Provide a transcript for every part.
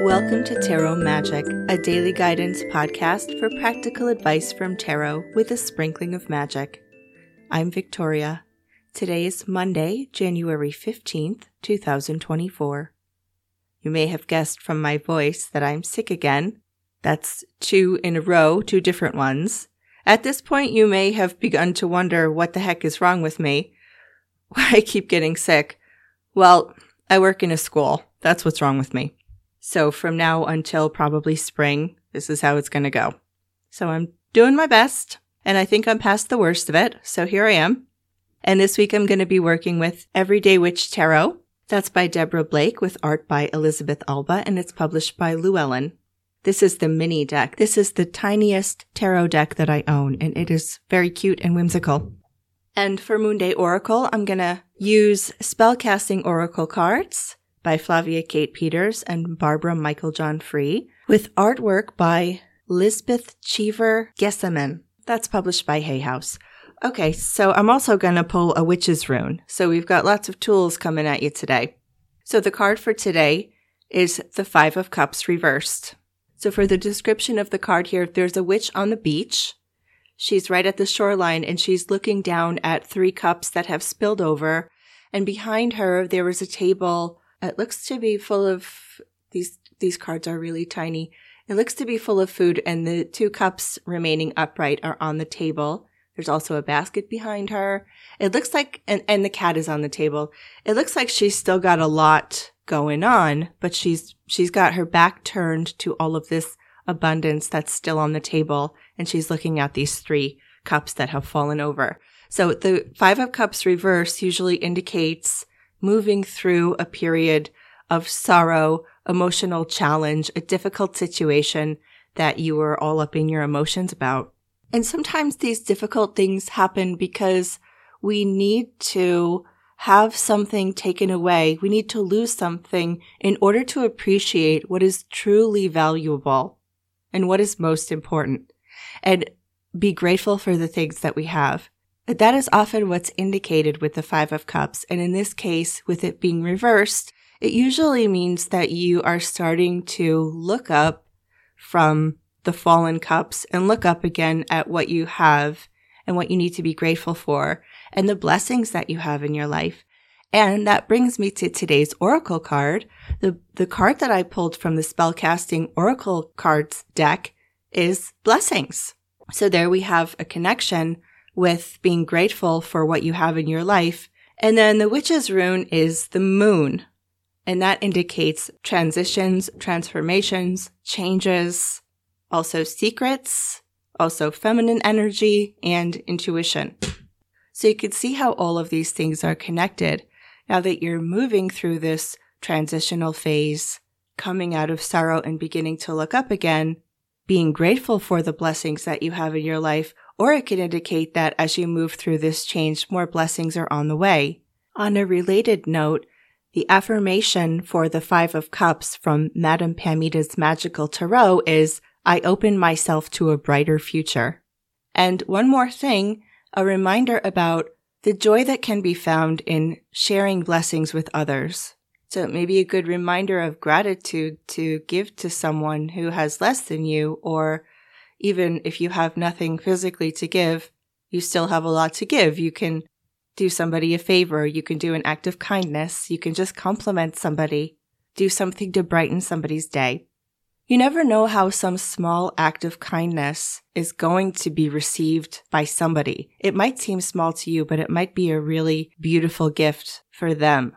Welcome to Tarot Magic, a daily guidance podcast for practical advice from tarot with a sprinkling of magic. I'm Victoria. Today is Monday, January 15th, 2024. You may have guessed from my voice that I'm sick again. That's two in a row, two different ones. At this point, you may have begun to wonder what the heck is wrong with me, why I keep getting sick. Well, I work in a school. That's what's wrong with me. So from now until probably spring, this is how it's going to go. So I'm doing my best, and I think I'm past the worst of it. So here I am. And this week I'm going to be working with Everyday Witch Tarot. That's by Deborah Blake with art by Elisabeth Alba, and it's published by Llewellyn. This is the mini deck. This is the tiniest tarot deck that I own, and it is very cute and whimsical. And for Moonday Oracle, I'm going to use Spellcasting Oracle Cards by Flavia Kate Peters and Barbara Meiklejohn-Free, with artwork by Lisbeth Cheever-Gessaman. That's published by Hay House. Okay, so I'm also going to pull a Witch's Rune. So we've got lots of tools coming at you today. So the card for today is the Five of Cups reversed. So for the description of the card here, there's a witch on the beach. She's right at the shoreline, and she's looking down at three cups that have spilled over. And behind her, there is a table. It looks to be full of, these cards are really tiny. It looks to be full of food, and the two cups remaining upright are on the table. There's also a basket behind her. It looks like, and the cat is on the table. It looks like she's still got a lot going on, but she's got her back turned to all of this abundance that's still on the table, and she's looking at these three cups that have fallen over. So the Five of Cups reverse usually indicates moving through a period of sorrow, emotional challenge, a difficult situation that you were all up in your emotions about. And sometimes these difficult things happen because we need to have something taken away. We need to lose something in order to appreciate what is truly valuable and what is most important, and be grateful for the things that we have. That is often what's indicated with the Five of Cups, and in this case, with it being reversed, it usually means that you are starting to look up from the fallen cups and look up again at what you have and what you need to be grateful for and the blessings that you have in your life. And that brings me to today's oracle card. The card that I pulled from the Spellcasting Oracle Cards deck is Blessings. So there we have a connection with being grateful for what you have in your life. And then the Witch's Rune is the moon. And that indicates transitions, transformations, changes, also secrets, also feminine energy, and intuition. So you can see how all of these things are connected. Now that you're moving through this transitional phase, coming out of sorrow and beginning to look up again, being grateful for the blessings that you have in your life, or it can indicate that as you move through this change, more blessings are on the way. On a related note, the affirmation for the Five of Cups from Madame Pamita's Magical Tarot is, I open myself to a brighter future. And one more thing, a reminder about the joy that can be found in sharing blessings with others. So it may be a good reminder of gratitude to give to someone who has less than you, or even if you have nothing physically to give, you still have a lot to give. You can do somebody a favor. You can do an act of kindness. You can just compliment somebody. Do something to brighten somebody's day. You never know how some small act of kindness is going to be received by somebody. It might seem small to you, but it might be a really beautiful gift for them,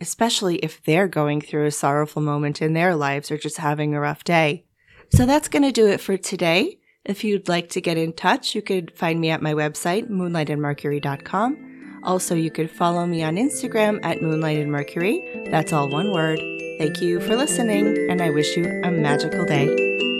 especially if they're going through a sorrowful moment in their lives or just having a rough day. So that's going to do it for today. If you'd like to get in touch, you could find me at my website, moonlightandmercury.com. Also, you could follow me on Instagram at moonlightandmercury. That's all one word. Thank you for listening, and I wish you a magical day.